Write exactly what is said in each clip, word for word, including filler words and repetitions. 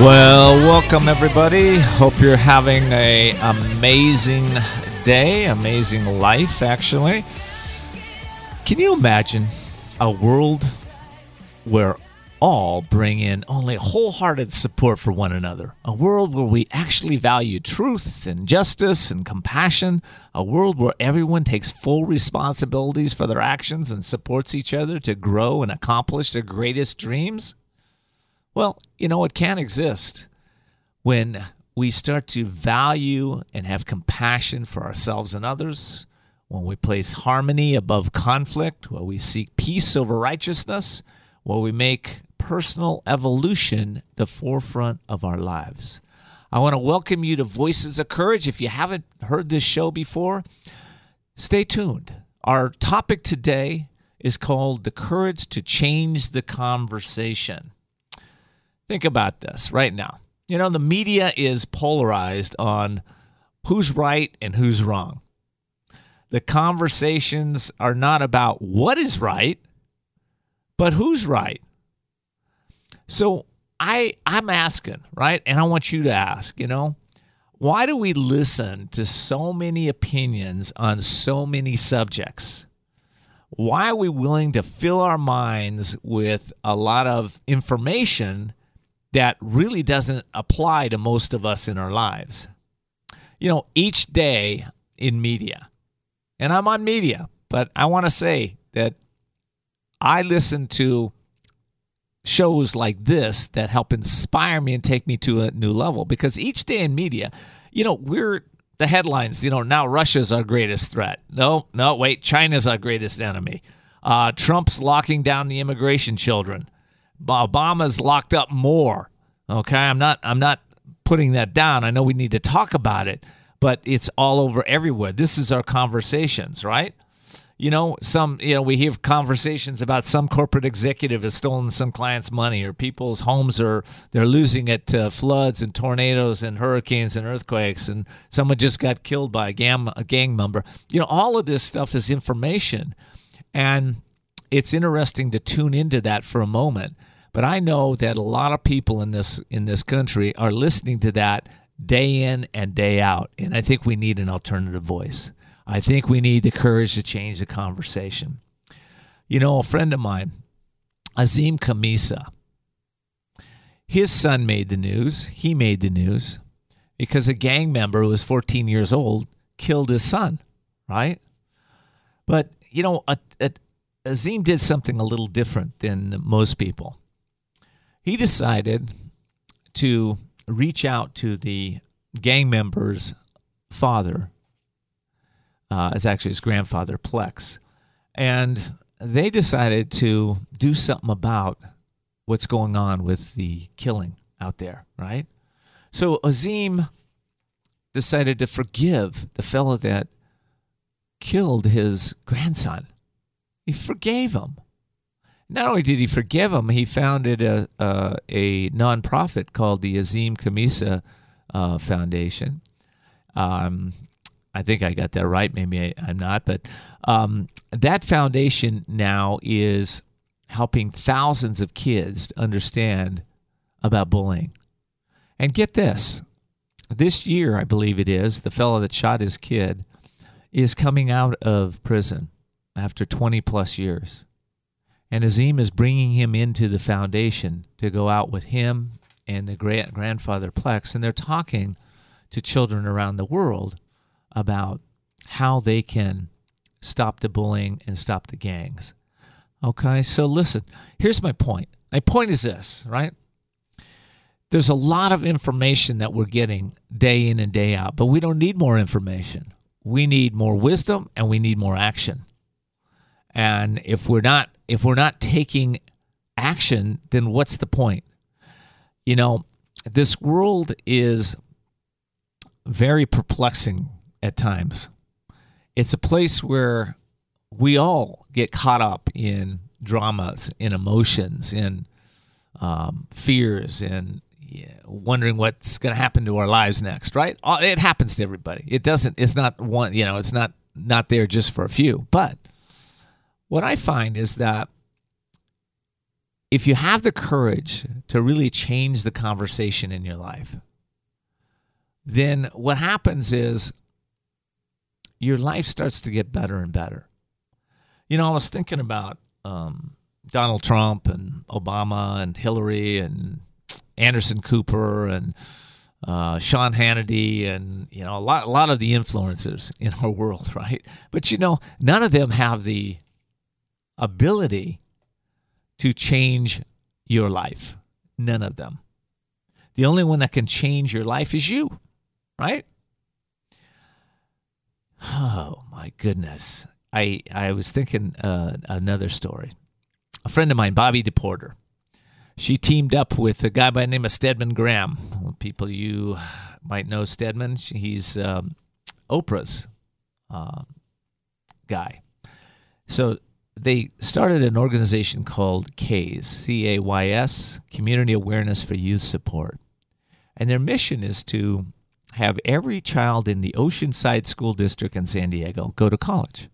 Well, welcome everybody. Hope you're having an amazing day, amazing life, actually. Can you imagine a world where all bring in only wholehearted support for one another? A world where we actually value truth and justice and compassion. A world where everyone takes full responsibilities for their actions and supports each other to grow and accomplish their greatest dreams? Well, you know, it can exist when we start to value and have compassion for ourselves and others, when we place harmony above conflict, where we seek peace over righteousness, where we make personal evolution the forefront of our lives. I want to welcome you to Voices of Courage. If you haven't heard this show before, stay tuned. Our topic today is called The Courage to Change the Conversation. Think about this right now. You know, the media is polarized on who's right and who's wrong. The conversations are not about what is right, but who's right. So I, I'm asking, right, and I want you to ask, you know, why do we listen to so many opinions on so many subjects? Why are we willing to fill our minds with a lot of information that really doesn't apply to most of us in our lives? You know, each day in media, and I'm on media, but I want to say that I listen to shows like this that help inspire me and take me to a new level, because each day in media, you know, we're the headlines, you know, now Russia's our greatest threat. No, no, wait, China's our greatest enemy. Uh, Trump's locking down the immigration children. Obama's locked up more. Okay, I'm not I'm not putting that down. I know we need to talk about it, but it's all over everywhere. This is our conversations, right? You know, some you know, we hear conversations about some corporate executive has stolen some client's money, or people's homes are they're losing it to floods and tornadoes and hurricanes and earthquakes, and someone just got killed by a gang, a gang member. You know, all of this stuff is information, and it's interesting to tune into that for a moment, but I know that a lot of people in this in this country are listening to that day in and day out, and I think we need an alternative voice. I think we need the courage to change the conversation. You know, a friend of mine, Azim Khamisa, his son made the news. He made the news because a gang member who was fourteen years old killed his son, right? But, you know, a, a Azim did something a little different than most people. He decided to reach out to the gang member's father. Uh, it's actually his grandfather, Plex. And they decided to do something about what's going on with the killing out there, right? So Azim decided to forgive the fellow that killed his grandson. He forgave him. Not only did he forgive him, he founded a a, a nonprofit called the Azim Khamisa uh, Foundation. Um, I think I got that right. Maybe I, I'm not. But um, that foundation now is helping thousands of kids to understand about bullying. And get this. This year, I believe it is, the fellow that shot his kid is coming out of prison after twenty-plus years. And Azim is bringing him into the foundation to go out with him and the grand- grandfather Plex, and they're talking to children around the world about how they can stop the bullying and stop the gangs. Okay, so listen, here's my point. My point is this, right? There's a lot of information that we're getting day in and day out, but we don't need more information. We need more wisdom, and we need more action. And if we're not if we're not taking action, then what's the point? You know, this world is very perplexing at times. It's a place where we all get caught up in dramas, in emotions, in um, fears, and yeah, wondering what's going to happen to our lives next, right? It happens to everybody. It doesn't, it's not one, you know, it's not, not there just for a few. But what I find is that if you have the courage to really change the conversation in your life, then what happens is your life starts to get better and better. You know, I was thinking about um, Donald Trump and Obama and Hillary and Anderson Cooper and uh, Sean Hannity and, you know, a lot, a lot of the influencers in our world, right? But, you know, none of them have the ability to change your life. None of them. The only one that can change your life is you, right? Oh, my goodness. I, I was thinking uh, another story. A friend of mine, Bobby DePorter, she teamed up with a guy by the name of Stedman Graham. People you might know Stedman. He's um, Oprah's uh, guy. So they started an organization called CAYS, C A Y S, Community Awareness for Youth Support. And their mission is to have every child in the Oceanside School District in San Diego go to college.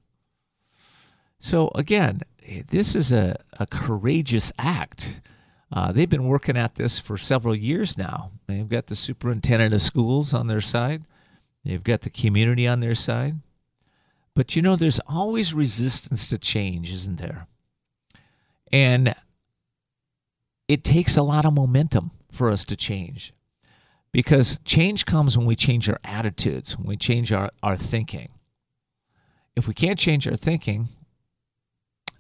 So, again, this is a, a courageous act. Uh, they've been working at this for several years now. They've got the superintendent of schools on their side. They've got the community on their side. But, you know, there's always resistance to change, isn't there? And it takes a lot of momentum for us to change, because change comes when we change our attitudes, when we change our, our thinking. If we can't change our thinking,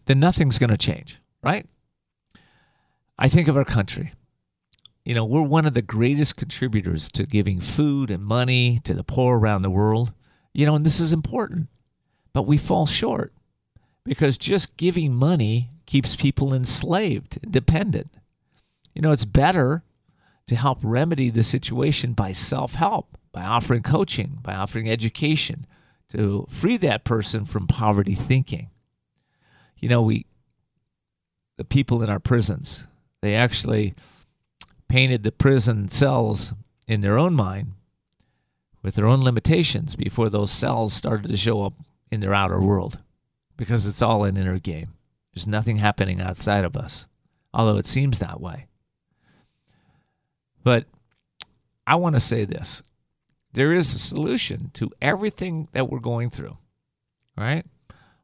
then nothing's going to change, right? I think of our country. You know, we're one of the greatest contributors to giving food and money to the poor around the world. You know, and this is important. But we fall short because just giving money keeps people enslaved and dependent. You know, it's better to help remedy the situation by self-help, by offering coaching, by offering education, to free that person from poverty thinking. You know, we, the people in our prisons, they actually painted the prison cells in their own mind with their own limitations before those cells started to show up in their outer world, because it's all an inner game. There's nothing happening outside of us, although it seems that way. But I want to say this. There is a solution to everything that we're going through, right?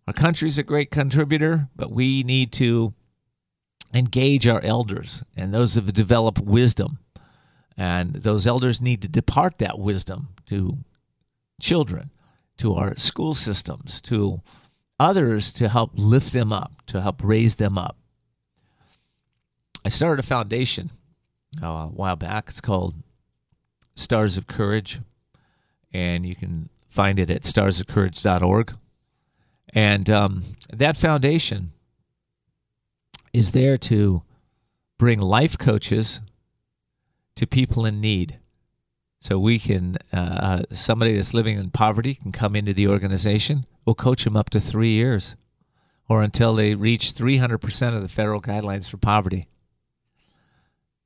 Our country's a great contributor, but we need to engage our elders and those who have developed wisdom. And those elders need to depart that wisdom to children, to our school systems, to others, to help lift them up, to help raise them up. I started a foundation uh, a while back. It's called Stars of Courage, and you can find it at stars of courage dot org. And um, that foundation is there to bring life coaches to people in need. So we can, uh, somebody that's living in poverty can come into the organization. We'll coach them up to three years or until they reach three hundred percent of the federal guidelines for poverty.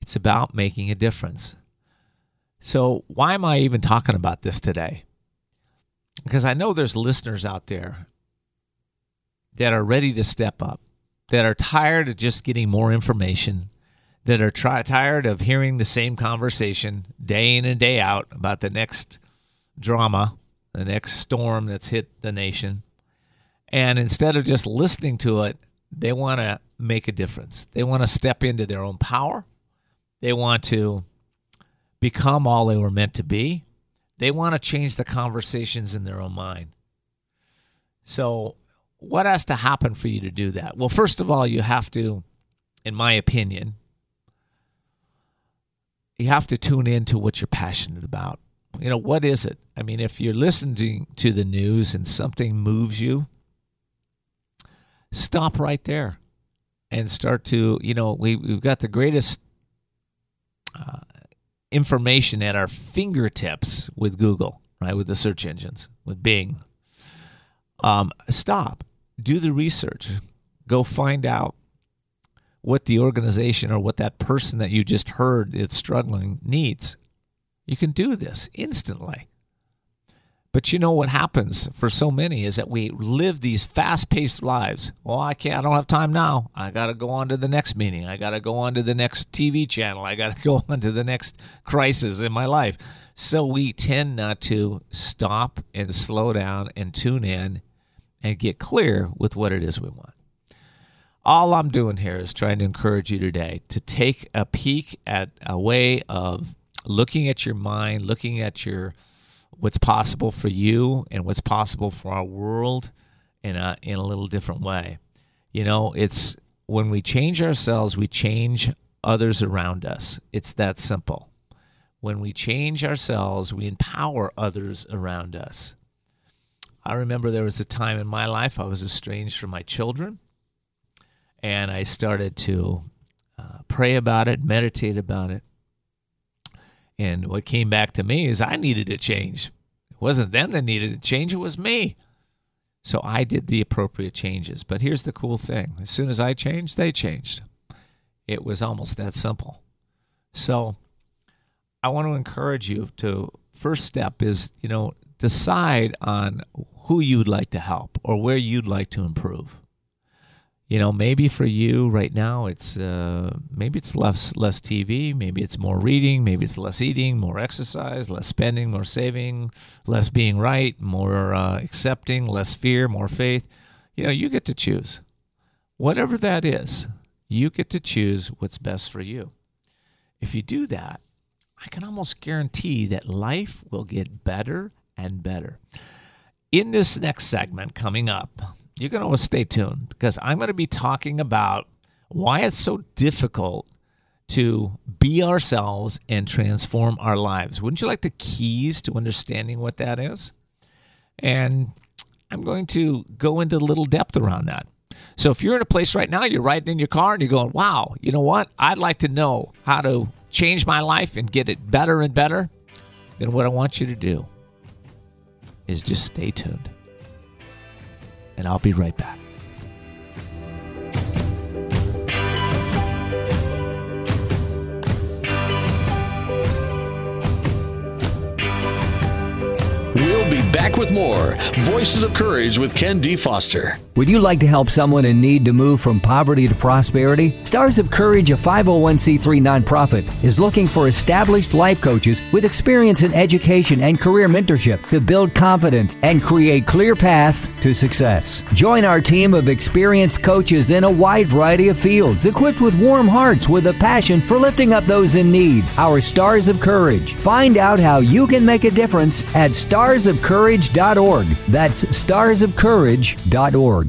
It's about making a difference. So why am I even talking about this today? Because I know there's listeners out there that are ready to step up, that are tired of just getting more information, that are try, tired of hearing the same conversation day in and day out about the next drama, the next storm that's hit the nation. And instead of just listening to it, they want to make a difference. They want to step into their own power. They want to become all they were meant to be. They want to change the conversations in their own mind. So what has to happen for you to do that? Well, first of all, you have to, in my opinion, you have to tune in to what you're passionate about. You know, what is it? I mean, if you're listening to the news and something moves you, stop right there. and start to, you know, we, we've got the greatest uh, information at our fingertips with Google, right, with the search engines, with Bing. Um, stop. Do the research. Go find out what the organization or what that person that you just heard that's struggling needs. You can do this instantly. But you know what happens for so many is that we live these fast-paced lives. Oh, I can't. I don't have time now. I got to go on to the next meeting. I got to go on to the next T V channel. I got to go on to the next crisis in my life. So we tend not to stop and slow down and tune in and get clear with what it is we want. All I'm doing here is trying to encourage you today to take a peek at a way of looking at your mind, looking at your what's possible for you and what's possible for our world in a, in a little different way. You know, it's when we change ourselves, we change others around us. It's that simple. When we change ourselves, we empower others around us. I remember there was a time in my life I was estranged from my children, and I started to uh, pray about it, meditate about it. And what came back to me is I needed to change. It wasn't them that needed to change. It was me. So I did the appropriate changes. But here's the cool thing. As soon as I changed, they changed. It was almost that simple. So I want to encourage you to, first step is, you know, decide on who you'd like to help or where you'd like to improve. You know, maybe for you right now, it's uh, maybe it's less less T V, maybe it's more reading, maybe it's less eating, more exercise, less spending, more saving, less being right, more uh, accepting, less fear, more faith. You know, you get to choose. Whatever that is, you get to choose what's best for you. If you do that, I can almost guarantee that life will get better and better. In this next segment coming up, you're going to want to stay tuned because I'm going to be talking about why it's so difficult to be ourselves and transform our lives. Wouldn't you like the keys to understanding what that is? And I'm going to go into a little depth around that. So if you're in a place right now, you're riding in your car and you're going, wow, you know what? I'd like to know how to change my life and get it better and better. Then what I want you to do is just stay tuned. And I'll be right back. We'll be back with more Voices of Courage with Ken D. Foster. Would you like to help someone in need to move from poverty to prosperity? Stars of Courage, a five oh one c three nonprofit, is looking for established life coaches with experience in education and career mentorship to build confidence and create clear paths to success. Join our team of experienced coaches in a wide variety of fields, equipped with warm hearts with a passion for lifting up those in need. Our Stars of Courage. Find out how you can make a difference at stars of courage dot org. That's stars of courage dot org.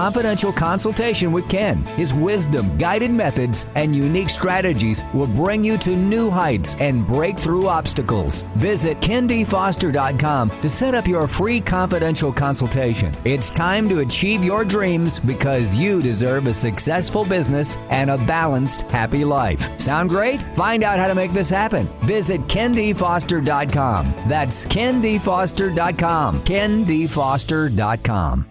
confidential consultation with Ken. His wisdom, guided methods, and unique strategies will bring you to new heights and break through obstacles. Visit ken d foster dot com to set up your free confidential consultation. It's time to achieve your dreams because you deserve a successful business and a balanced, happy life. Sound great? Find out how to make this happen. Visit ken d foster dot com. That's ken d foster dot com. ken d foster dot com.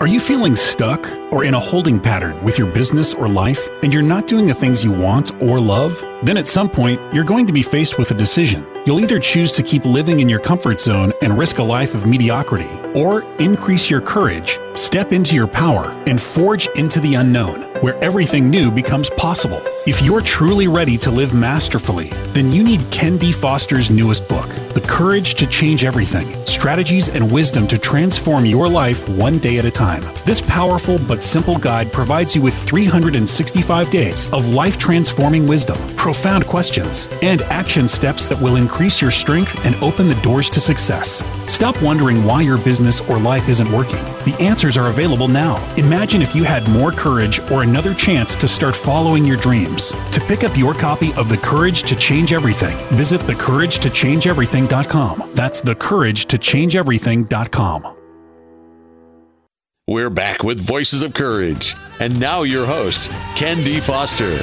Are you feeling stuck or in a holding pattern with your business or life, and you're not doing the things you want or love? Then at some point, you're going to be faced with a decision. You'll either choose to keep living in your comfort zone and risk a life of mediocrity, or increase your courage, step into your power, and forge into the unknown. where everything new becomes possible. If you're truly ready to live masterfully, then you need Ken D. Foster's newest book, The Courage to Change Everything, Strategies and Wisdom to Transform Your Life One Day at a Time. This powerful but simple guide provides you with three hundred sixty-five days of life-transforming wisdom, profound questions, and action steps that will increase your strength and open the doors to success. Stop wondering why your business or life isn't working. The answers are available now. Imagine if you had more courage or another chance to start following your dreams. To pick up your copy of The Courage to Change Everything, visit the courage to change everything dot com. That's the courage to change everything dot com. We're back with Voices of Courage. And now your host, Ken D. Foster.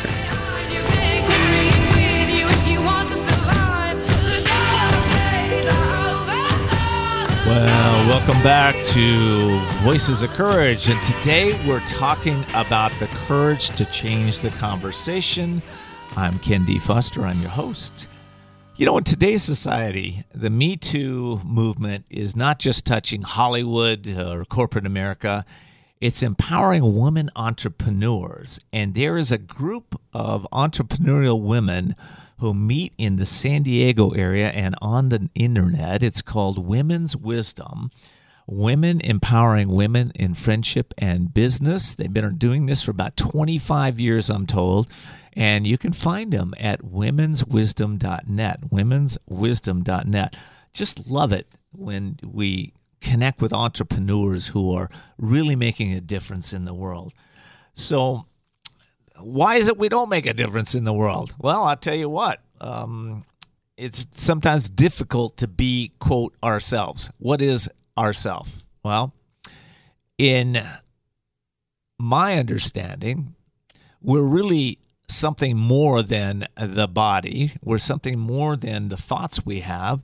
Well, welcome back to Voices of Courage, and today we're talking about the courage to change the conversation. I'm Ken D. Foster, I'm your host. You know, in today's society, the Me Too movement is not just touching Hollywood or corporate America, it's empowering women entrepreneurs, and there is a group of entrepreneurial women who meet in the San Diego area and on the internet. It's called Women's Wisdom, Women Empowering Women in Friendship and Business. They've been doing this for about twenty-five years, I'm told, and you can find them at women's wisdom dot net, women's wisdom dot net. Just love it when we connect with entrepreneurs who are really making a difference in the world. So why is it we don't make a difference in the world? Well, I'll tell you what, um, it's sometimes difficult to be, quote, ourselves. What is ourself? Well, in my understanding, we're really something more than the body. We're something more than the thoughts we have.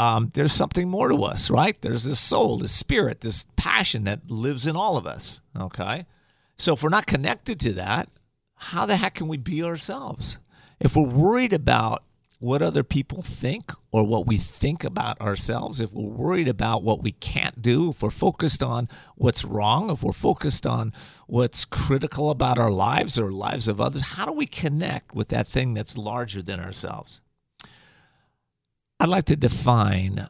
Um, there's something more to us, right? There's this soul, this spirit, this passion that lives in all of us, okay? So if we're not connected to that, how the heck can we be ourselves? If we're worried about what other people think or what we think about ourselves, if we're worried about what we can't do, if we're focused on what's wrong, if we're focused on what's critical about our lives or lives of others, how do we connect with that thing that's larger than ourselves? I'd like to define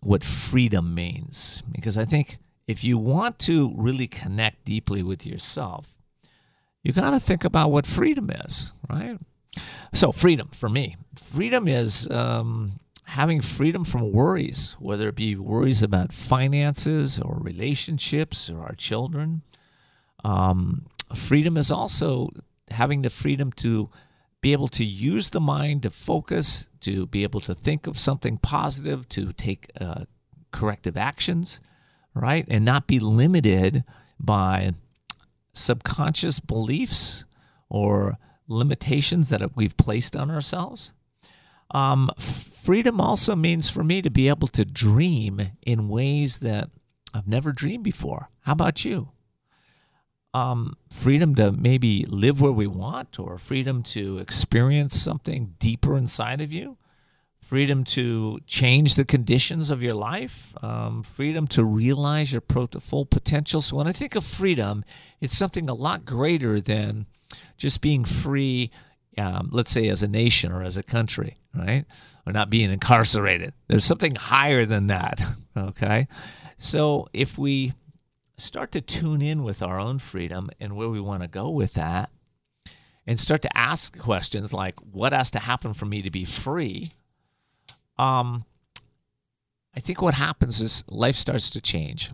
what freedom means, because I think if you want to really connect deeply with yourself, you got to think about what freedom is, right? So freedom for me, freedom is um, having freedom from worries, whether it be worries about finances or relationships or our children. Um, freedom is also having the freedom to be able to use the mind to focus, to be able to think of something positive, to take uh, corrective actions, right? And not be limited by subconscious beliefs or limitations that we've placed on ourselves. Um, freedom also means for me to be able to dream in ways that I've never dreamed before. How about you? Um, freedom to maybe live where we want, or freedom to experience something deeper inside of you. Freedom to change the conditions of your life, um, freedom to realize your pro- full potential. So when I think of freedom, it's something a lot greater than just being free, um, let's say as a nation or as a country, right? Or not being incarcerated. There's something higher than that, okay? So if we start to tune in with our own freedom and where we want to go with that, and start to ask questions like, what has to happen for me to be free? Um, I think what happens is life starts to change.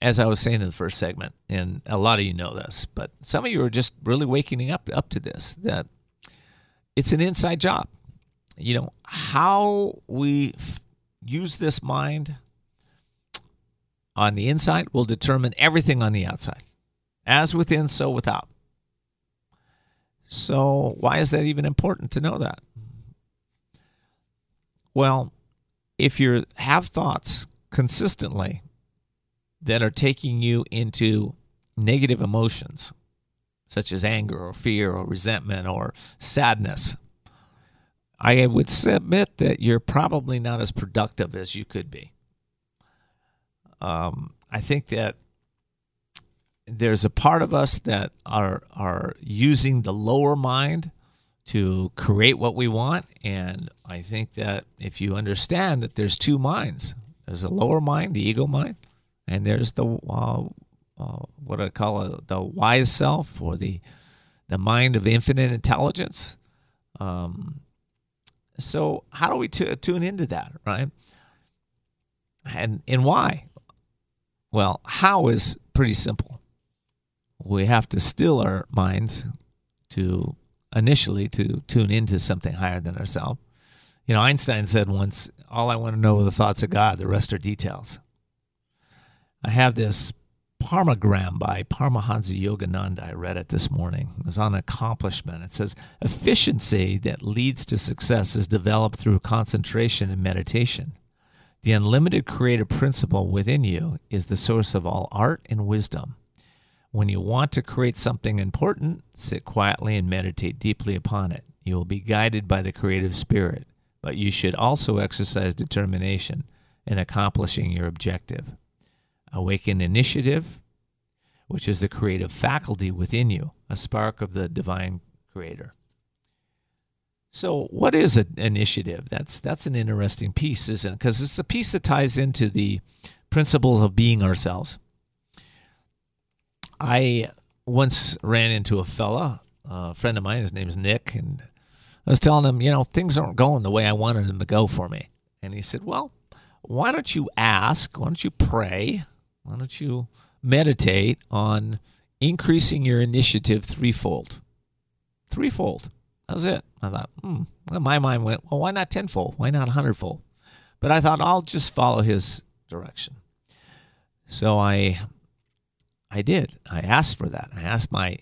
As I was saying in the first segment, and a lot of you know this, but some of you are just really waking up up to this, that it's an inside job. You know, how we f- use this mind on the inside will determine everything on the outside. As within, so without. So why is that even important to know that? Well, if you have thoughts consistently that are taking you into negative emotions, such as anger or fear or resentment or sadness, I would submit that you're probably not as productive as you could be. Um, I think that there's a part of us that are are using the lower mind to create what we want. And I think that if you understand that there's two minds, there's a lower mind, the ego mind, and there's the uh, uh, what I call it, the wise self, or the the mind of infinite intelligence. Um, so how do we t- tune into that, right? And and why? Well, how is pretty simple. We have to still our minds to initially to tune into something higher than ourselves. You know, Einstein said once, all I want to know are the thoughts of God, the rest are details. I have this paramagram by Paramahansa Yogananda I read it this morning. It was on accomplishment. It says, efficiency that leads to success is developed through concentration and meditation. The unlimited creative principle within you is the source of all art and wisdom. When you want to create something important, sit quietly and meditate deeply upon it. You will be guided by the creative spirit, but you should also exercise determination in accomplishing your objective. Awaken initiative, which is the creative faculty within you, a spark of the divine creator. So what is an initiative? That's that's an interesting piece, isn't it? Because it's a piece that ties into the principles of being ourselves. I once ran into a fella, a friend of mine, his name is Nick, and I was telling him, you know, things aren't going the way I wanted them to go for me. And he said, well, why don't you ask, why don't you pray, why don't you meditate on increasing your initiative threefold? Threefold. That's it. I thought, hmm. Well, my mind went, well, why not tenfold? Why not hundredfold? But I thought, I'll just follow his direction. So I I did. I asked for that. I asked my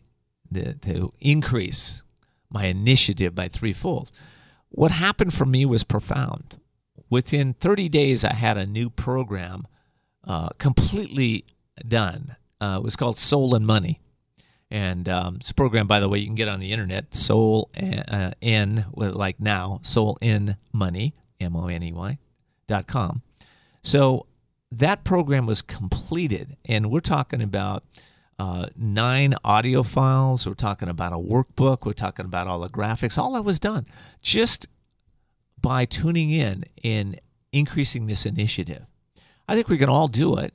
the, to increase my initiative by threefold. What happened for me was profound. Within thirty days, I had a new program uh, completely done. Uh, it was called Soul and Money. And um, it's a program, by the way, you can get on the internet, Soul uh, N, like now, Soul N Money, M O N E Y, dot com. So that program was completed, and we're talking about uh, nine audio files, we're talking about a workbook, we're talking about all the graphics, all that was done just by tuning in and increasing this initiative. I think we can all do it,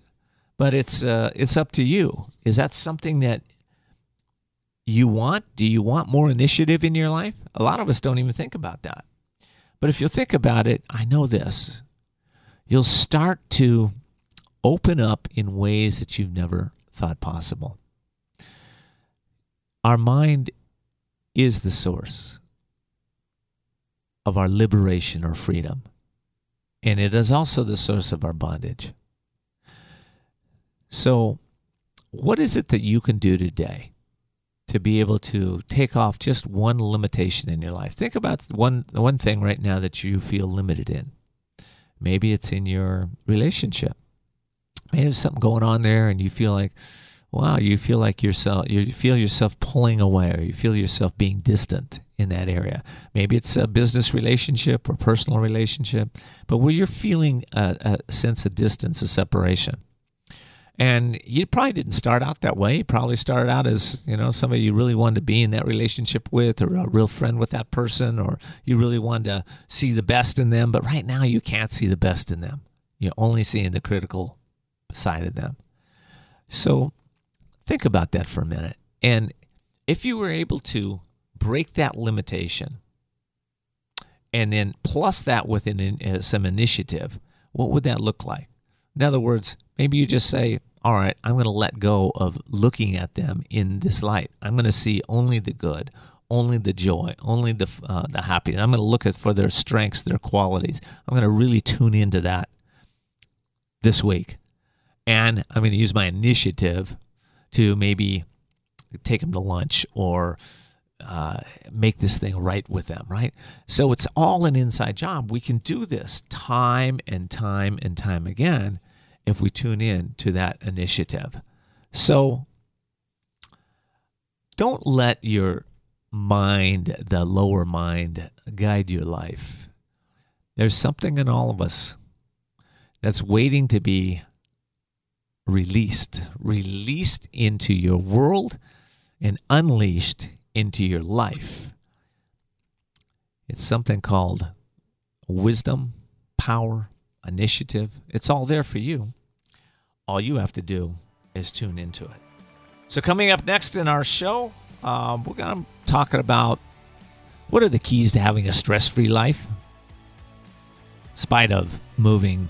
but it's uh, it's up to you. Is that something that you want? Do you want more initiative in your life? A lot of us don't even think about that. But if you think about it, I know this. You'll start to open up in ways that you've never thought possible. Our mind is the source of our liberation or freedom. And it is also the source of our bondage. So what is it that you can do today to be able to take off just one limitation in your life? Think about one one thing right now that you feel limited in. Maybe it's in your relationship. Maybe there's something going on there and you feel like, wow, you feel like yourself, you feel yourself pulling away, or you feel yourself being distant in that area. Maybe it's a business relationship or personal relationship, but where you're feeling a, a sense of distance, a separation. And you probably didn't start out that way. You probably started out as, you know, somebody you really wanted to be in that relationship with, or a real friend with that person, or you really wanted to see the best in them. But right now you can't see the best in them. You're only seeing the critical side of them. So think about that for a minute. And if you were able to break that limitation and then plus that with an, uh, some initiative, what would that look like? In other words, maybe you just say, all right, I'm going to let go of looking at them in this light. I'm going to see only the good, only the joy, only the uh, the happiness. I'm going to look at for their strengths, their qualities. I'm going to really tune into that this week. And I'm going to use my initiative to maybe take them to lunch or uh, make this thing right with them, right? So it's all an inside job. We can do this time and time and time again if we tune in to that initiative. So don't let your mind, the lower mind, guide your life. There's something in all of us that's waiting to be released, released into your world and unleashed into your life. It's something called wisdom, power, initiative. It's all there for you. All you have to do is tune into it. So coming up next in our show, uh, we're going to be talking about what are the keys to having a stress-free life in spite of moving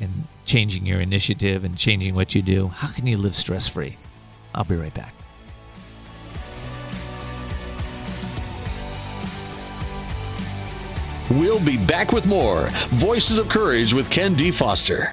and changing your initiative and changing what you do. How can you live stress-free? I'll be right back. We'll be back with more Voices of Courage with Ken D. Foster.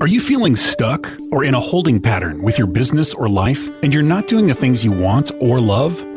Are you feeling stuck or in a holding pattern with your business or life, and you're not doing the things you want or love?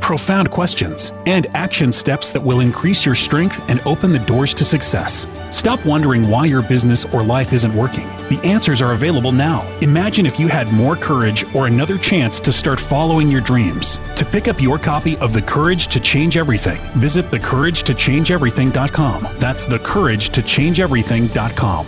profound questions, and action steps that will increase your strength and open the doors to success. Stop wondering why your business or life isn't working. The answers are available now. Imagine if you had more courage or another chance to start following your dreams. To pick up your copy of The Courage to Change Everything, visit the courage to change everything dot com. That's the courage to change everything dot com.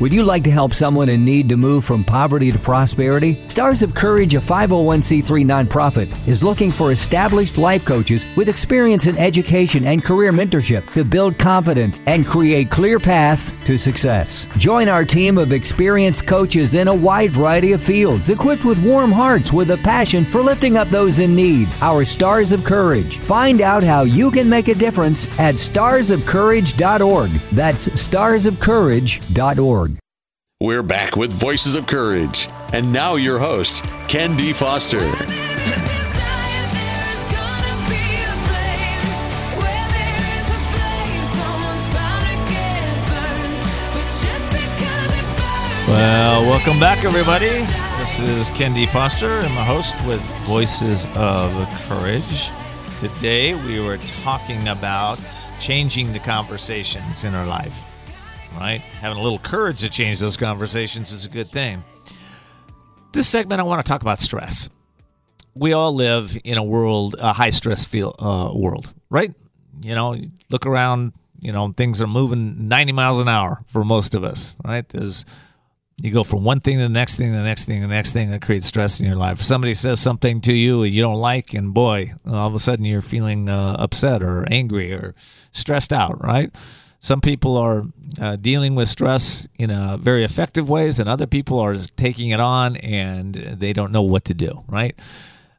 Would you like to help someone in need to move from poverty to prosperity? Stars of Courage, a five oh one c three nonprofit, is looking for established life coaches with experience in education and career mentorship to build confidence and create clear paths to success. Join our team of experienced coaches in a wide variety of fields, equipped with warm hearts with a passion for lifting up those in need. Our Stars of Courage. Find out how you can make a difference at stars of courage dot org. That's stars of courage dot org. We're back with Voices of Courage. And now your host, Ken D. Foster. Well, welcome back, everybody. This is Ken D. Foster. I'm the host with Voices of Courage. Today we were talking about changing the conversations in our life. Right? Having a little courage to change those conversations is a good thing. This segment, I want to talk about stress. We all live in a world, a high-stress feel, uh, world, right? You know, you look around, you know, things are moving ninety miles an hour for most of us, right? There's, you go from one thing to the next thing, the next thing, the next thing that creates stress in your life. If somebody says something to you you don't like, and boy, all of a sudden you're feeling uh, upset or angry or stressed out, right? Some people are uh, dealing with stress in a very effective ways, and other people are taking it on and they don't know what to do, right?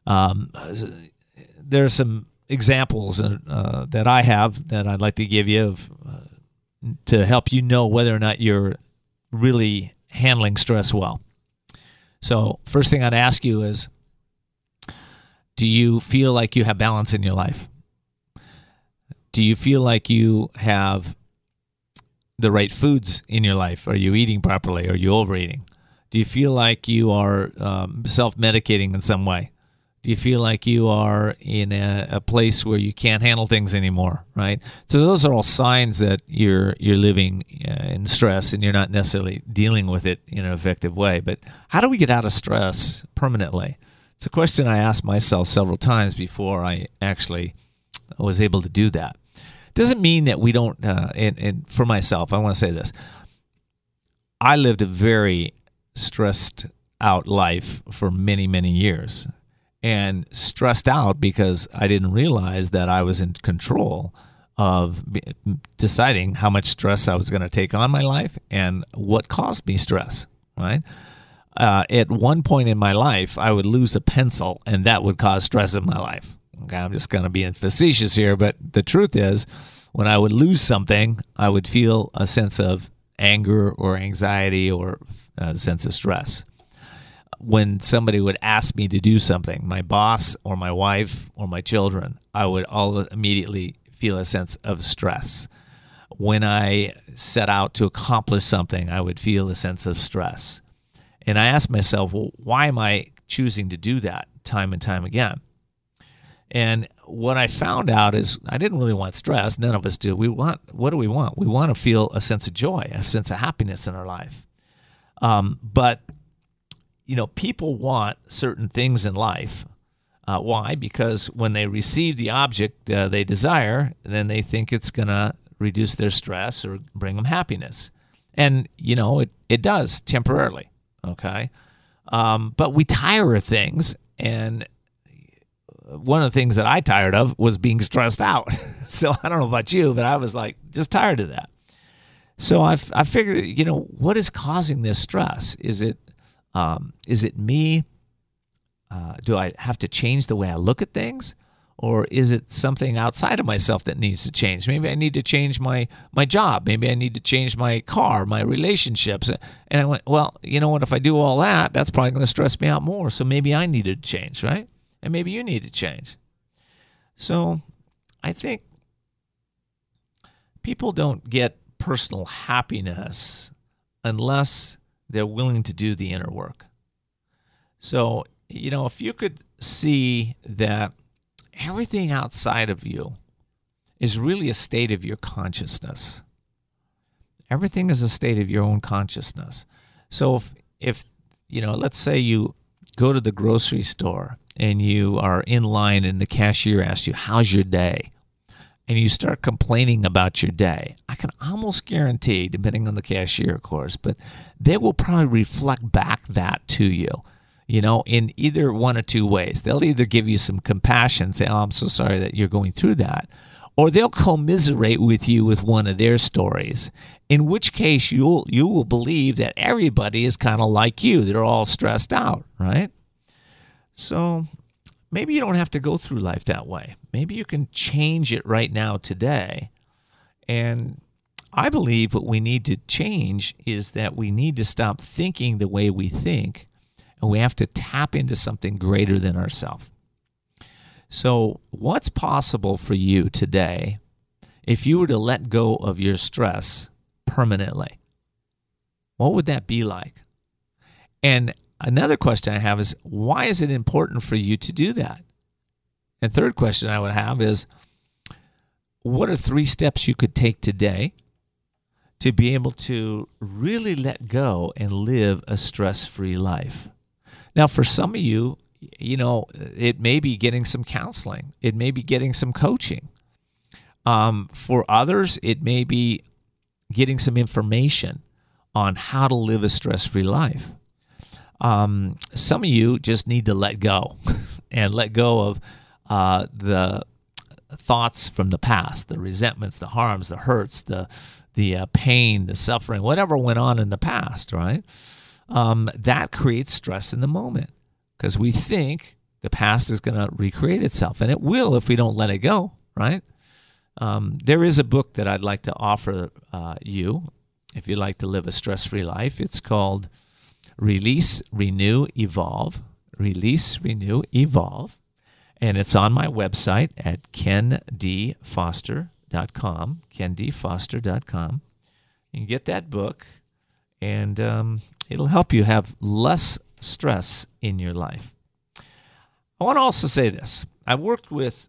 Um, there are some examples uh, that I have that I'd like to give you of, uh, to help you know whether or not you're really handling stress well. So first thing I'd ask you is, do you feel like you have balance in your life? Do you feel like you have the right foods in your life? Are you eating properly? Are you overeating? Do you feel like you are um, self-medicating in some way? Do you feel like you are in a, a place where you can't handle things anymore, right? So those are all signs that you're you're living uh, in stress and you're not necessarily dealing with it in an effective way. But how do we get out of stress permanently? It's a question I asked myself several times before I actually was able to do that. Doesn't mean that we don't, uh, and, and for myself, I want to say this. I lived a very stressed out life for many, many years, and stressed out because I didn't realize that I was in control of deciding how much stress I was going to take on my life and what caused me stress, right? Uh, at one point in my life, I would lose a pencil, and that would cause stress in my life. Okay, I'm just going to be facetious here, but the truth is, when I would lose something, I would feel a sense of anger or anxiety or a sense of stress. When somebody would ask me to do something, my boss or my wife or my children, I would all immediately feel a sense of stress. When I set out to accomplish something, I would feel a sense of stress. And I asked myself, well, why am I choosing to do that time and time again? And what I found out is I didn't really want stress. None of us do. We want, what do we want? We want to feel a sense of joy, a sense of happiness in our life. Um, but, you know, people want certain things in life. Uh, why? Because when they receive the object uh, they desire, then they think it's going to reduce their stress or bring them happiness. And, you know, it, it does temporarily. Okay. Um, but we tire of things. And one of the things that I tired of was being stressed out. So I don't know about you, but I was like just tired of that. So I, I figured, you know, what is causing this stress? Is it, um, is it me? Uh, do I have to change the way I look at things? Or is it something outside of myself that needs to change? Maybe I need to change my, my job. Maybe I need to change my car, my relationships. And I went, well, you know what? If I do all that, that's probably going to stress me out more. So maybe I need to change, right? And maybe you need to change. So I think people don't get personal happiness unless they're willing to do the inner work. So, you know, if you could see that everything outside of you is really a state of your consciousness. Everything is a state of your own consciousness. So if, if you know, let's say you go to the grocery store and you are in line and the cashier asks you, how's your day? And you start complaining about your day. I can almost guarantee, depending on the cashier, of course, but they will probably reflect back that to you. You know, in either one or two ways. They'll either give you some compassion, say, oh, I'm so sorry that you're going through that, or they'll commiserate with you with one of their stories, in which case you'll, you will believe that everybody is kind of like you. They're all stressed out, right? So maybe you don't have to go through life that way. Maybe you can change it right now today. And I believe what we need to change is that we need to stop thinking the way we think, and we have to tap into something greater than ourselves. So what's possible for you today if you were to let go of your stress permanently? What would that be like? And another question I have is, why is it important for you to do that? And third question I would have is, what are three steps you could take today to be able to really let go and live a stress-free life? Now, for some of you, you know, it may be getting some counseling. It may be getting some coaching. Um, for others, it may be getting some information on how to live a stress-free life. Um, some of you just need to let go and let go of uh, the thoughts from the past, the resentments, the harms, the hurts, the, the uh, pain, the suffering, whatever went on in the past, right? Um, that creates stress in the moment because we think the past is going to recreate itself, and it will if we don't let it go, right? Um, there is a book that I'd like to offer uh, you if you'd like to live a stress-free life. It's called Release, Renew, Evolve. Release, Renew, Evolve. And it's on my website at ken d foster dot com, ken d foster dot com. You can get that book, and um, it'll help you have less stress in your life. I want to also say this. I've worked with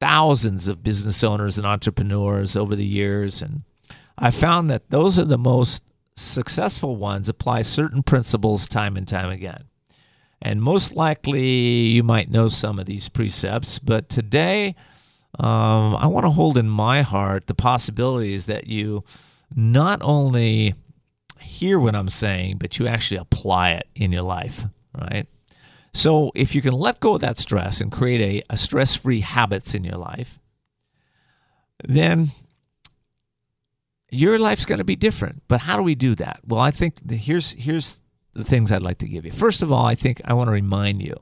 thousands of business owners and entrepreneurs over the years, and I found that those are the most successful ones apply certain principles time and time again. And most likely you might know some of these precepts, but today um, I want to hold in my heart the possibilities that you not only hear what I'm saying, but you actually apply it in your life, right? So if you can let go of that stress and create a, a stress-free habits in your life, then your life's going to be different. But how do we do that? Well, I think the, here's here's the things I'd like to give you. First of all, I think I want to remind you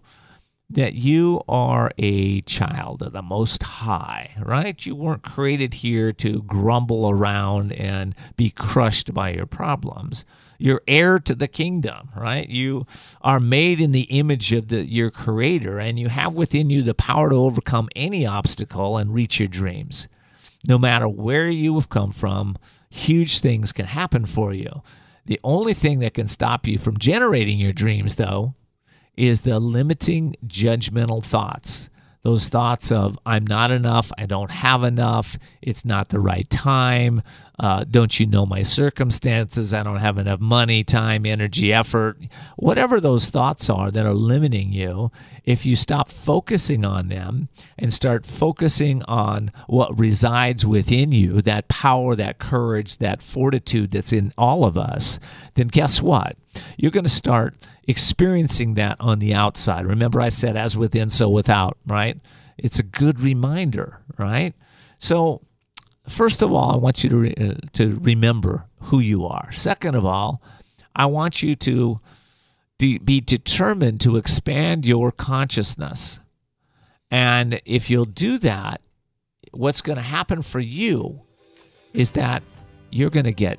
that you are a child of the Most High, right? You weren't created here to grumble around and be crushed by your problems. You're heir to the kingdom, right? You are made in the image of the, your creator, and you have within you the power to overcome any obstacle and reach your dreams. No matter where you have come from, huge things can happen for you. The only thing that can stop you from generating your dreams, though, is the limiting judgmental thoughts. Those thoughts of, I'm not enough, I don't have enough, it's not the right time, uh, don't you know my circumstances, I don't have enough money, time, energy, effort. Whatever those thoughts are that are limiting you, if you stop focusing on them and start focusing on what resides within you, that power, that courage, that fortitude that's in all of us, then guess what? You're going to start experiencing that on the outside. Remember I said, as within, so without, right? It's a good reminder, right? So first of all, I want you to, re- to remember who you are. Second of all, I want you to de- be determined to expand your consciousness. And if you'll do that, what's going to happen for you is that you're going to get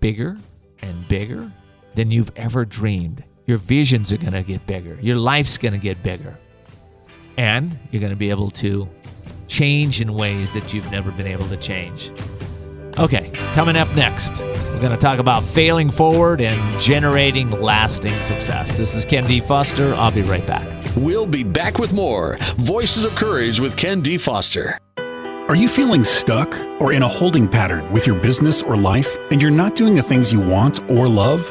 bigger and bigger than you've ever dreamed. Your visions are going to get bigger. Your life's going to get bigger. And you're going to be able to change in ways that you've never been able to change. Okay, coming up next, we're going to talk about failing forward and generating lasting success. This is Ken D. Foster. I'll be right back. We'll be back with more Voices of Courage with Ken D. Foster. Are you feeling stuck or in a holding pattern with your business or life, and you're not doing the things you want or love?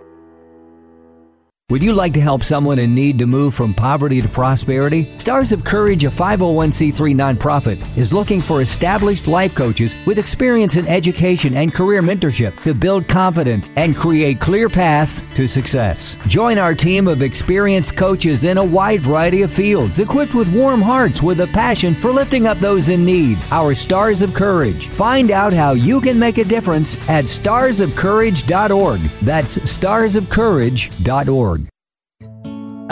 Would you like to help someone in need to move from poverty to prosperity? Stars of Courage, a five oh one c three nonprofit, is looking for established life coaches with experience in education and career mentorship to build confidence and create clear paths to success. Join our team of experienced coaches in a wide variety of fields, equipped with warm hearts with a passion for lifting up those in need. Our Stars of Courage. Find out how you can make a difference at stars of courage dot org. That's stars of courage dot org.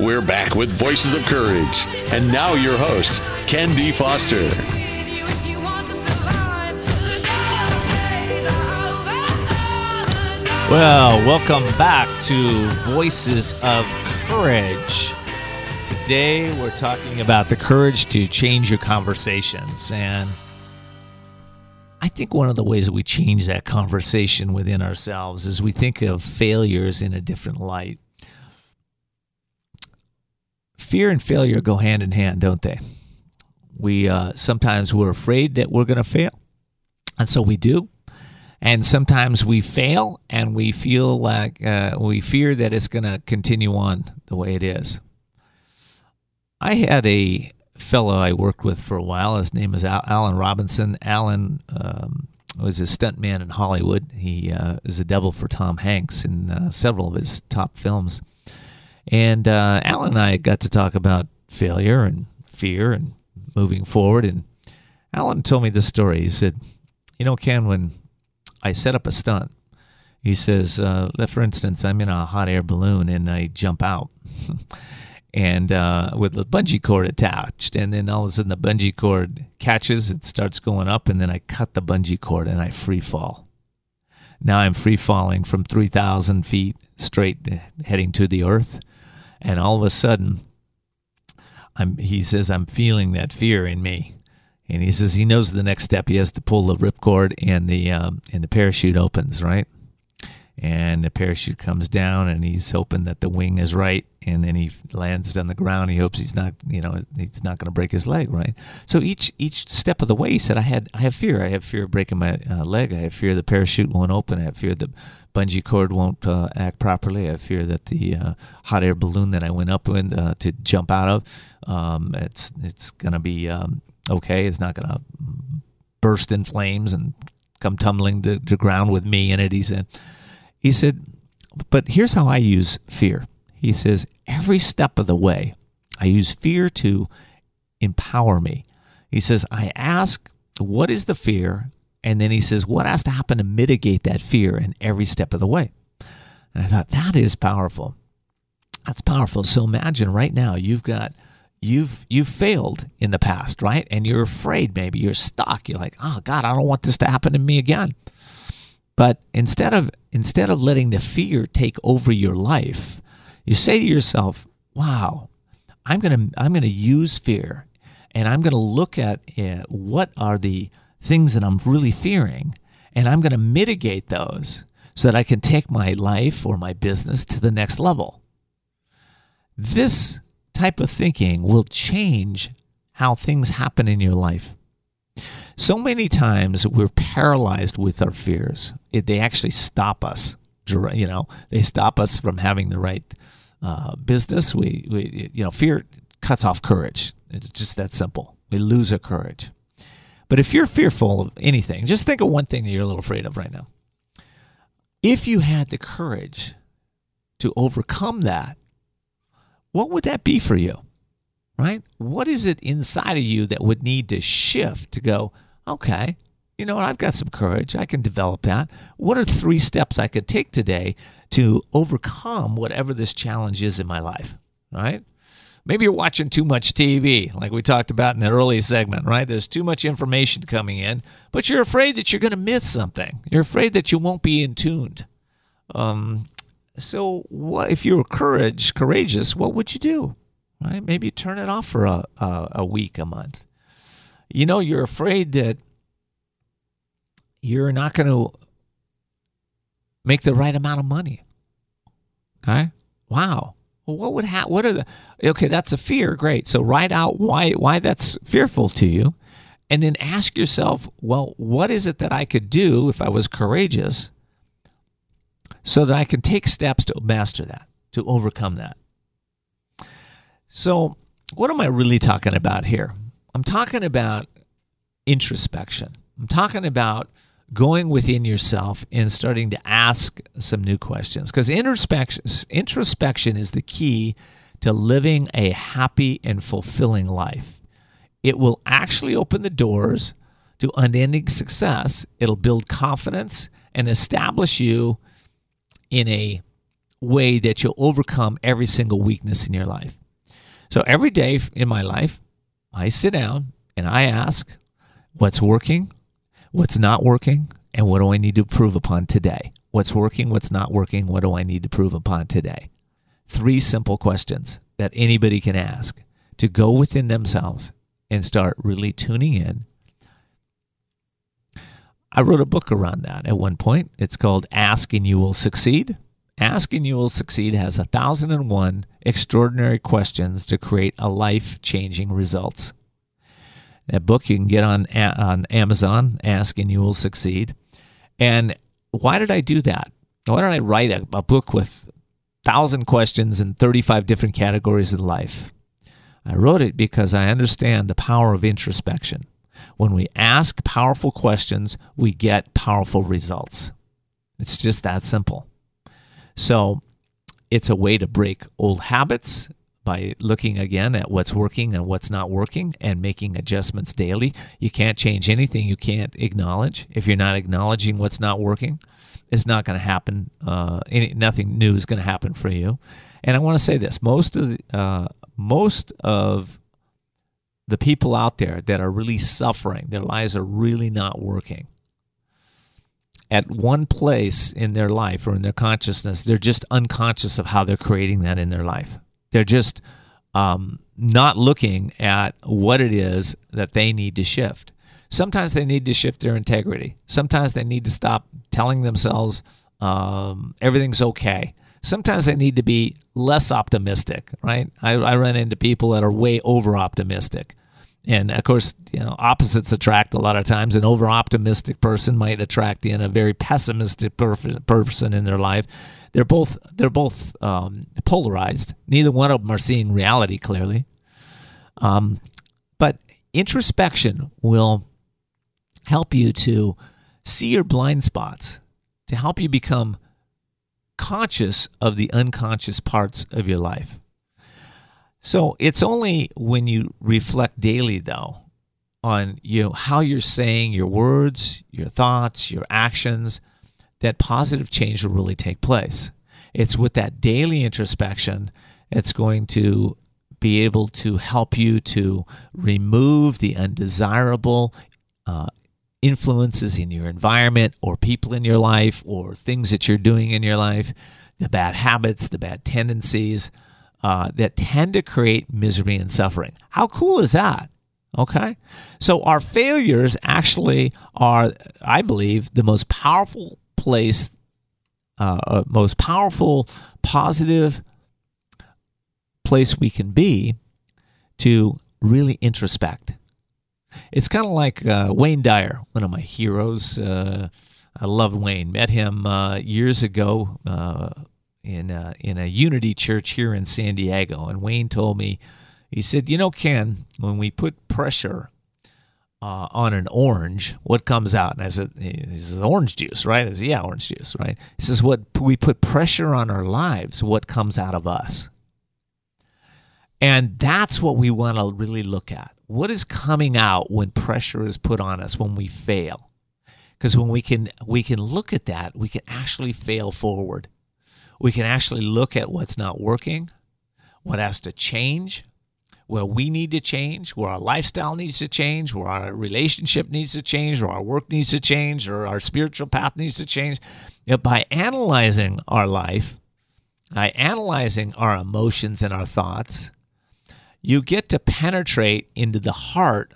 We're back with Voices of Courage. And now your host, Ken D. Foster. Well, welcome back to Voices of Courage. Today we're talking about the courage to change your conversations. And I think one of the ways that we change that conversation within ourselves is we think of failures in a different light. Fear and failure go hand in hand, don't they? We uh, sometimes we're afraid that we're going to fail, and so we do. And sometimes we fail, and we feel like uh, we fear that it's going to continue on the way it is. I had a fellow I worked with for a while. His name is Alan Robinson. Alan um, was a stuntman in Hollywood. He uh, is the devil for Tom Hanks in uh, several of his top films. And uh, Alan and I got to talk about failure and fear and moving forward. And Alan told me this story. He said, you know, Ken, when I set up a stunt, he says, uh, for instance, I'm in a hot air balloon and I jump out and uh, with the bungee cord attached. And then all of a sudden the bungee cord catches, it starts going up, and then I cut the bungee cord and I free fall. Now I'm free falling from three thousand feet straight heading to the earth. And all of a sudden, I'm, he says, I'm feeling that fear in me. And he says he knows the next step. He has to pull the ripcord, and the um, and the parachute opens, right? And the parachute comes down, and he's hoping that the wing is right. And then he lands on the ground. He hopes he's not, you know, he's not going to break his leg, right? So each each step of the way, he said, I had I have fear. I have fear of breaking my uh, leg. I have fear the parachute won't open. I have fear the bungee cord won't uh, act properly. I have fear that the uh, hot air balloon that I went up in uh, to jump out of, um, it's it's going to be um, okay. It's not going to burst in flames and come tumbling to the ground with me in it. He said. He said, but here's how I use fear. He says, every step of the way, I use fear to empower me. He says, I ask, what is the fear? And then he says, what has to happen to mitigate that fear in every step of the way? And I thought, that is powerful. That's powerful. So imagine right now you've got, you've you've failed in the past, right? And you're afraid maybe, you're stuck. You're like, oh God, I don't want this to happen to me again. But instead of instead of letting the fear take over your life, you say to yourself, "Wow, I'm gonna I'm gonna use fear, and I'm gonna look at uh, what are the things that I'm really fearing, and I'm gonna mitigate those so that I can take my life or my business to the next level." This type of thinking will change how things happen in your life. So many times we're paralyzed with our fears. It, they actually stop us. You know, they stop us from having the right uh, business. We, we, you know, fear cuts off courage. It's just that simple. We lose our courage. But if you're fearful of anything, just think of one thing that you're a little afraid of right now. If you had the courage to overcome that, what would that be for you? Right? What is it inside of you that would need to shift to go, okay, you know what, I've got some courage. I can develop that. What are three steps I could take today to overcome whatever this challenge is in my life? All right? Maybe you're watching too much T V, like we talked about in the early segment, right? There's too much information coming in, but you're afraid that you're going to miss something. You're afraid that you won't be in tuned. Um, so what, if you were courage, courageous, what would you do? Right? Maybe turn it off for a, a, a week, a month. You know, you're afraid that you're not going to make the right amount of money. Okay? Wow. Well, what would ha- What are the? Okay, that's a fear. Great. So write out why why that's fearful to you, and then ask yourself, well, what is it that I could do if I was courageous, so that I can take steps to master that, to overcome that. So what am I really talking about here? I'm talking about introspection. I'm talking about going within yourself and starting to ask some new questions, because introspection, introspection is the key to living a happy and fulfilling life. It will actually open the doors to unending success. It'll build confidence and establish you in a way that you'll overcome every single weakness in your life. So every day in my life, I sit down and I ask, what's working, what's not working, and what do I need to improve upon today? What's working, what's not working, what do I need to improve upon today? Three simple questions that anybody can ask to go within themselves and start really tuning in. I wrote a book around that at one point. It's called Ask and You Will Succeed. Ask and You Will Succeed has one thousand one extraordinary questions to create a life-changing results. That book you can get on, on Amazon, Ask and You Will Succeed. And why did I do that? Why did I write a, a book with one thousand questions in thirty-five different categories of life? I wrote it because I understand the power of introspection. When we ask powerful questions, we get powerful results. It's just that simple. So it's a way to break old habits by looking again at what's working and what's not working and making adjustments daily. You can't change anything you can't acknowledge. If you're not acknowledging what's not working, it's not going to happen. Uh, any, nothing new is going to happen for you. And I want to say this. Most of the, uh, most of the people out there that are really suffering, their lives are really not working. At one place in their life or in their consciousness, they're just unconscious of how they're creating that in their life. They're just um, not looking at what it is that they need to shift. Sometimes they need to shift their integrity. Sometimes they need to stop telling themselves um, everything's okay. Sometimes they need to be less optimistic, right? I, I run into people that are way over-optimistic. And, of course, you know, opposites attract a lot of times. An over-optimistic person might attract in a very pessimistic perf- person in their life. They're both they're both um, polarized. Neither one of them are seeing reality clearly. Um, but introspection will help you to see your blind spots, to help you become conscious of the unconscious parts of your life. So it's only when you reflect daily, though, on you know, how you're saying your words, your thoughts, your actions, that positive change will really take place. It's with that daily introspection that's going to be able to help you to remove the undesirable uh, influences in your environment or people in your life or things that you're doing in your life, the bad habits, the bad tendencies uh, that tend to create misery and suffering. How cool is that? Okay? So our failures actually are, I believe, the most powerful place, uh, most powerful positive place we can be to really introspect. It's kind of like uh, Wayne Dyer, one of my heroes. Uh, I love Wayne. Met him uh, years ago uh, in a, in a Unity church here in San Diego. And Wayne told me, he said, you know, Ken, when we put pressure uh, on an orange, what comes out? And I said, he says, orange juice, right? I said, yeah, orange juice, right? He says, what we put pressure on our lives, what comes out of us? And that's what we want to really look at. What is coming out when pressure is put on us, when we fail? Because when we can we can look at that, we can actually fail forward. We can actually look at what's not working, what has to change, where we need to change, where our lifestyle needs to change, where our relationship needs to change, or our work needs to change, or our spiritual path needs to change. You know, by analyzing our life, by analyzing our emotions and our thoughts, you get to penetrate into the heart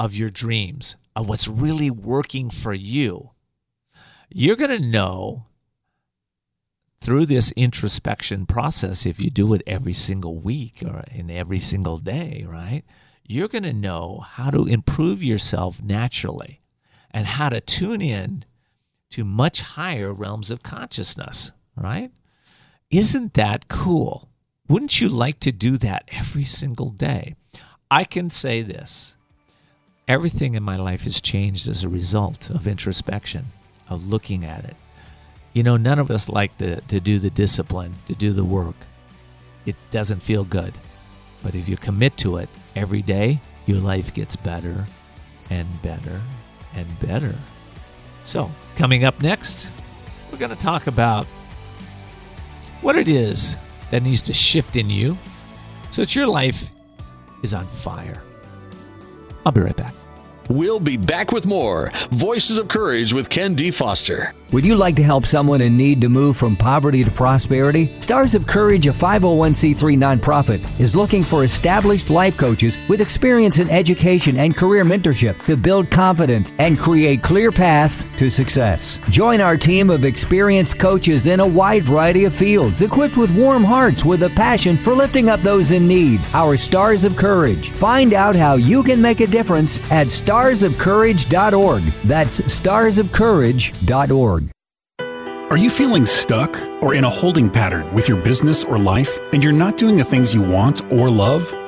of your dreams, of what's really working for you. You're going to know through this introspection process, if you do it every single week or in every single day, right? You're going to know how to improve yourself naturally and how to tune in to much higher realms of consciousness, right? Isn't that cool? Wouldn't you like to do that every single day? I can say this. Everything in my life has changed as a result of introspection, of looking at it. You know, none of us like the, to do the discipline, to do the work. It doesn't feel good. But if you commit to it every day, your life gets better and better and better. So, coming up next, we're going to talk about what it is that needs to shift in you so that your life is on fire. I'll be right back. We'll be back with more Voices of Courage with Ken D. Foster. Would you like to help someone in need to move from poverty to prosperity? Stars of Courage, a five oh one c three nonprofit, is looking for established life coaches with experience in education and career mentorship to build confidence and create clear paths to success. Join our team of experienced coaches in a wide variety of fields, equipped with warm hearts with a passion for lifting up those in need. Our Stars of Courage. Find out how you can make a difference at stars of courage dot org. That's stars of courage dot org. Are you feeling stuck or in a holding pattern with your business or life, and you're not doing the things you want or love?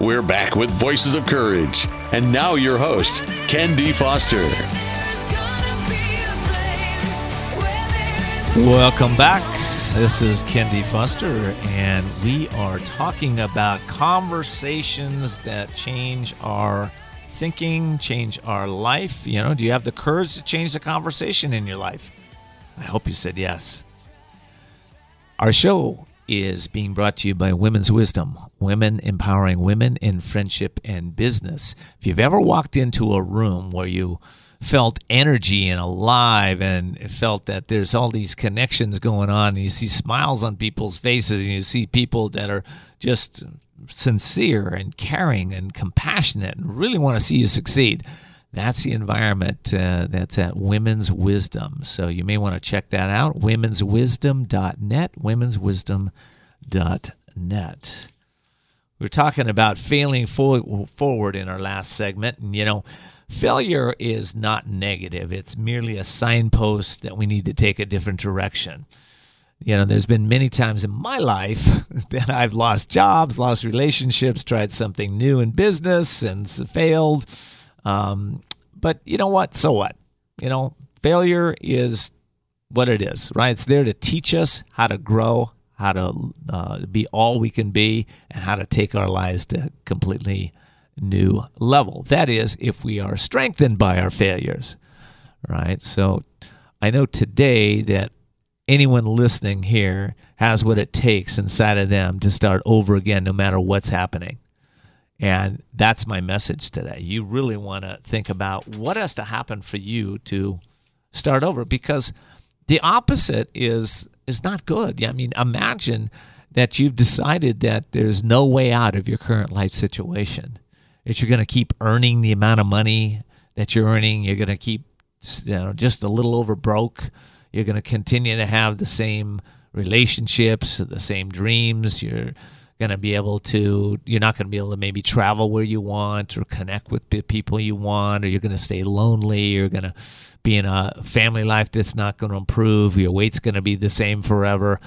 We're back with Voices of Courage. And now your host, Ken D. Foster. Welcome back. This is Ken D. Foster, and we are talking about conversations that change our thinking, change our life. You know, do you have the courage to change the conversation in your life? I hope you said yes. Our show is being brought to you by Women's Wisdom, women empowering women in friendship and business. If you've ever walked into a room where you felt energy and alive and felt that there's all these connections going on, and you see smiles on people's faces, and you see people that are just sincere and caring and compassionate and really want to see you succeed, that's the environment uh, that's at Women's Wisdom. So you may want to check that out, women's wisdom dot net, women's wisdom dot net. We're talking about failing fo- forward in our last segment. And, you know, failure is not negative. It's merely a signpost that we need to take a different direction. You know, there's been many times in my life that I've lost jobs, lost relationships, tried something new in business and failed. Um, but you know what? So what? You know, failure is what it is, right? It's there to teach us how to grow, how to uh, be all we can be, and how to take our lives to a completely new level. That is, if we are strengthened by our failures, right? So I know today that anyone listening here has what it takes inside of them to start over again, no matter what's happening. And that's my message today. You really want to think about what has to happen for you to start over, because the opposite is is not good. I mean, imagine that you've decided that there's no way out of your current life situation, that you're going to keep earning the amount of money that you're earning, you're going to keep, you know, just a little over broke, you're going to continue to have the same relationships, the same dreams, you're going to be able to, you're not going to be able to maybe travel where you want or connect with the people you want, or you're going to stay lonely, you're going to be in a family life that's not going to improve, your weight's going to be the same forever.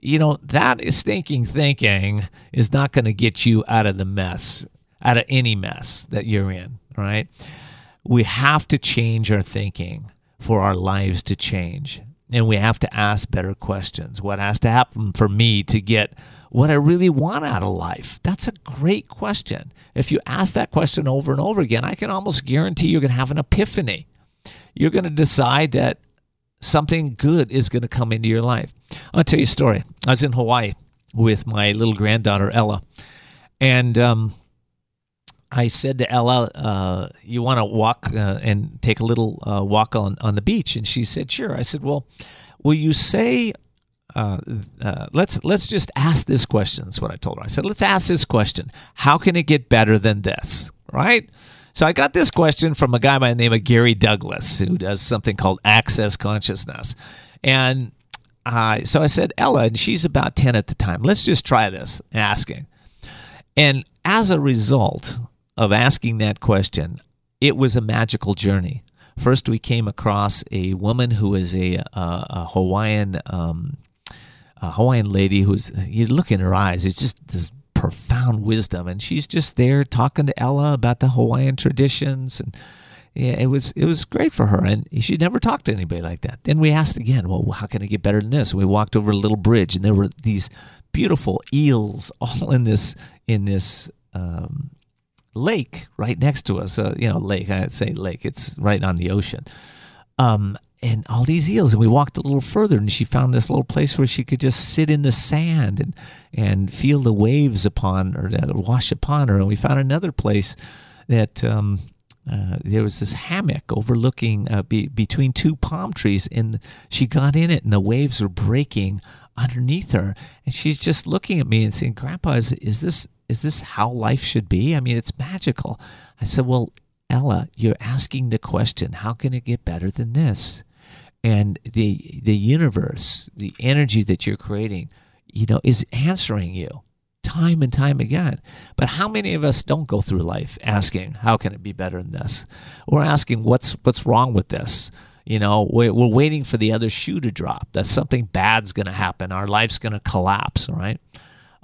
You know, that is stinking thinking is not going to get you out of the mess, out of any mess that you're in, right? We have to change our thinking for our lives to change. And we have to ask better questions. What has to happen for me to get what I really want out of life? That's a great question. If you ask that question over and over again, I can almost guarantee you're going to have an epiphany. You're going to decide that something good is going to come into your life. I'll tell you a story. I was in Hawaii with my little granddaughter, Ella. And um, I said to Ella, uh, you want to walk uh, and take a little uh, walk on, on the beach? And she said, sure. I said, well, will you say, uh, uh, let's let's just ask this question. That's what I told her. I said, let's ask this question. How can it get better than this, right? So I got this question from a guy by the name of Gary Douglas, who does something called Access Consciousness. And uh, so I said, Ella, and she's about ten at the time, let's just try this asking. And as a result of asking that question, it was a magical journey. First, we came across a woman who is a, a, a Hawaiian um, a Hawaiian lady who's, you look in her eyes, it's just this profound wisdom, and she's just there talking to Ella about the Hawaiian traditions, and yeah, it was it was great for her, and she'd never talked to anybody like that. Then we asked again, well, how can I get better than this? And we walked over a little bridge, and there were these beautiful eels all in this in this. Um, lake right next to us, uh, you know, lake, I'd say lake, it's right on the ocean, um, and all these eels, and we walked a little further, and she found this little place where she could just sit in the sand and, and feel the waves upon her, that wash upon her, and we found another place that um, uh, there was this hammock overlooking, uh, be, between two palm trees, and she got in it, and the waves were breaking underneath her, and she's just looking at me and saying, Grandpa, is, is this Is this how life should be? I mean, it's magical. I said, well, Ella, you're asking the question, how can it get better than this? And the the universe, the energy that you're creating, you know, is answering you time and time again. But how many of us don't go through life asking, how can it be better than this? Or asking, what's what's wrong with this? You know, we're waiting for the other shoe to drop, that something bad's going to happen. Our life's going to collapse, all right?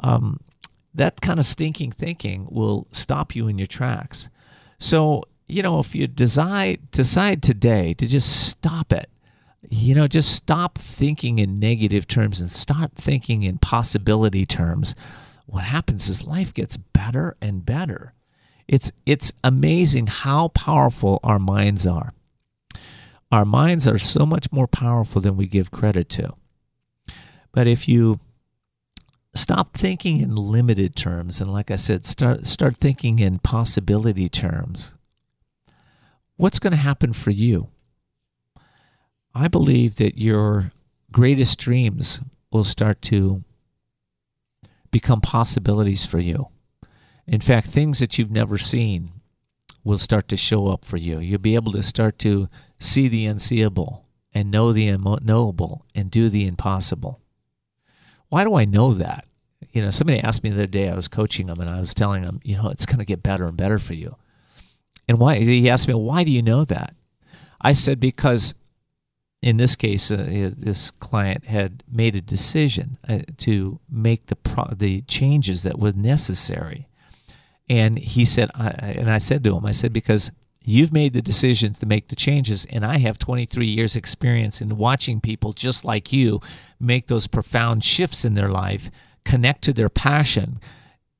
Um, That kind of stinking thinking will stop you in your tracks. So, you know, if you decide, decide today to just stop it, you know, just stop thinking in negative terms and start thinking in possibility terms, what happens is life gets better and better. It's, it's amazing how powerful our minds are. Our minds are so much more powerful than we give credit to. But if you stop thinking in limited terms, and like I said, start start thinking in possibility terms. What's going to happen for you? I believe that your greatest dreams will start to become possibilities for you. In fact, things that you've never seen will start to show up for you. You'll be able to start to see the unseeable and know the unknowable and do the impossible. Why do I know that? You know, somebody asked me the other day, I was coaching them and I was telling them, you know, it's going to get better and better for you. And why? He asked me, why do you know that? I said, because in this case, uh, this client had made a decision uh, to make the pro- the changes that were necessary. And he said, I, and I said to him, I said, because you've made the decisions to make the changes, and I have twenty-three years experience in watching people just like you make those profound shifts in their life, connect to their passion,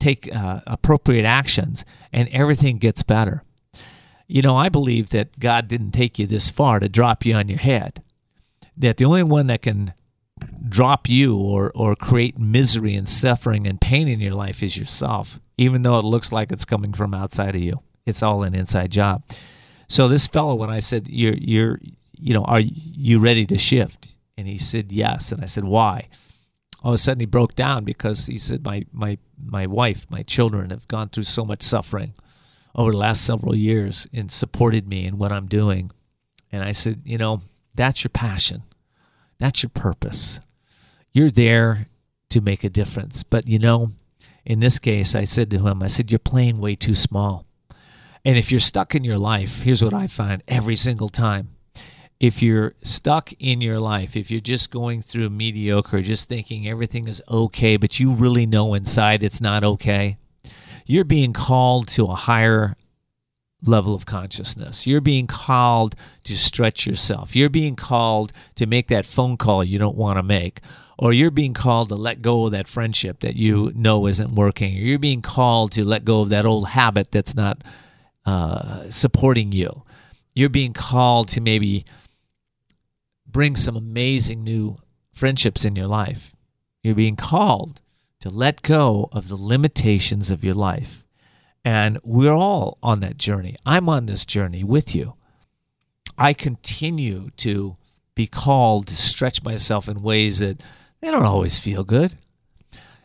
take uh, appropriate actions, and everything gets better. You know, I believe that God didn't take you this far to drop you on your head, that the only one that can drop you or, or create misery and suffering and pain in your life is yourself, even though it looks like it's coming from outside of you. It's all an inside job. So this fellow, when I said, you're, you're, you know, are you ready to shift? And he said, yes. And I said, why? All of a sudden he broke down because he said, my, my, my wife, my children have gone through so much suffering over the last several years and supported me in what I'm doing. And I said, you know, that's your passion. That's your purpose. You're there to make a difference. But, you know, in this case, I said to him, I said, you're playing way too small. And if you're stuck in your life, here's what I find every single time. If you're stuck in your life, if you're just going through mediocre, just thinking everything is okay, but you really know inside it's not okay, you're being called to a higher level of consciousness. You're being called to stretch yourself. You're being called to make that phone call you don't want to make. Or you're being called to let go of that friendship that you know isn't working. Or you're being called to let go of that old habit that's not uh, supporting you. You're being called to maybe bring some amazing new friendships in your life. You're being called to let go of the limitations of your life. And we're all on that journey. I'm on this journey with you. I continue to be called to stretch myself in ways that they don't always feel good.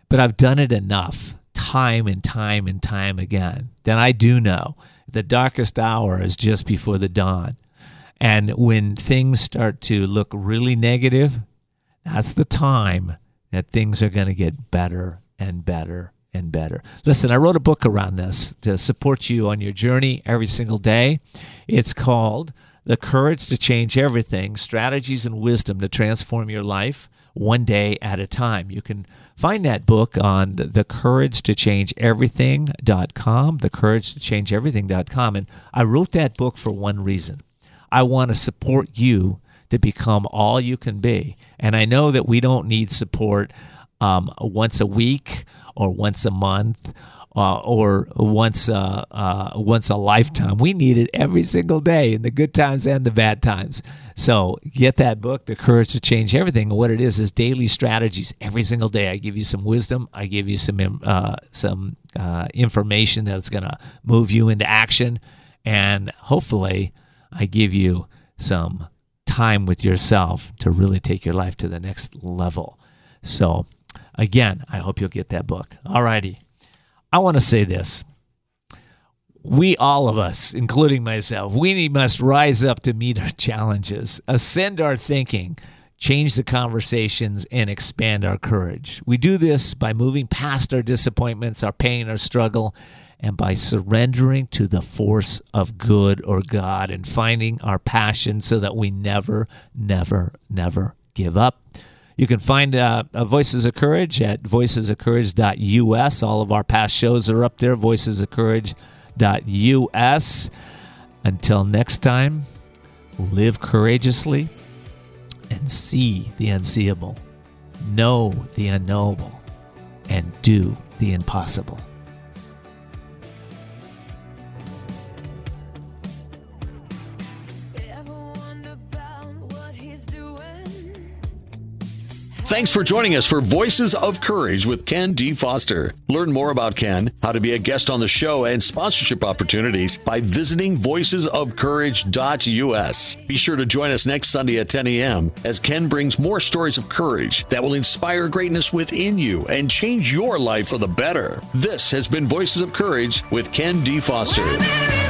But I've done it enough time and time and time again that I do know the darkest hour is just before the dawn. And when things start to look really negative, that's the time that things are going to get better and better and better. Listen, I wrote a book around this to support you on your journey every single day. It's called The Courage to Change Everything, Strategies and Wisdom to Transform Your Life One Day at a Time. You can find that book on the courage to change everything dot com, the courage to change everything dot com. And I wrote that book for one reason. I want to support you to become all you can be. And I know that we don't need support um, once a week or once a month, uh, or once uh, uh, once a lifetime. We need it every single day in the good times and the bad times. So get that book, The Courage to Change Everything. What it is is daily strategies. Every single day I give you some wisdom. I give you some, uh, some uh, information that's going to move you into action. And hopefully I give you some time with yourself to really take your life to the next level. So again, I hope you'll get that book. All righty. I want to say this. We, all of us, including myself, we must rise up to meet our challenges, ascend our thinking, change the conversations, and expand our courage. We do this by moving past our disappointments, our pain, our struggle, and by surrendering to the force of good or God and finding our passion so that we never, never, never give up. You can find uh, Voices of Courage at voices of courage dot U S. All of our past shows are up there, voices of courage dot U S. Until next time, live courageously and see the unseeable, know the unknowable, and do the impossible. Thanks for joining us for Voices of Courage with Ken D. Foster. Learn more about Ken, how to be a guest on the show, and sponsorship opportunities by visiting voices of courage dot U S. Be sure to join us next Sunday at ten a.m. as Ken brings more stories of courage that will inspire greatness within you and change your life for the better. This has been Voices of Courage with Ken D. Foster.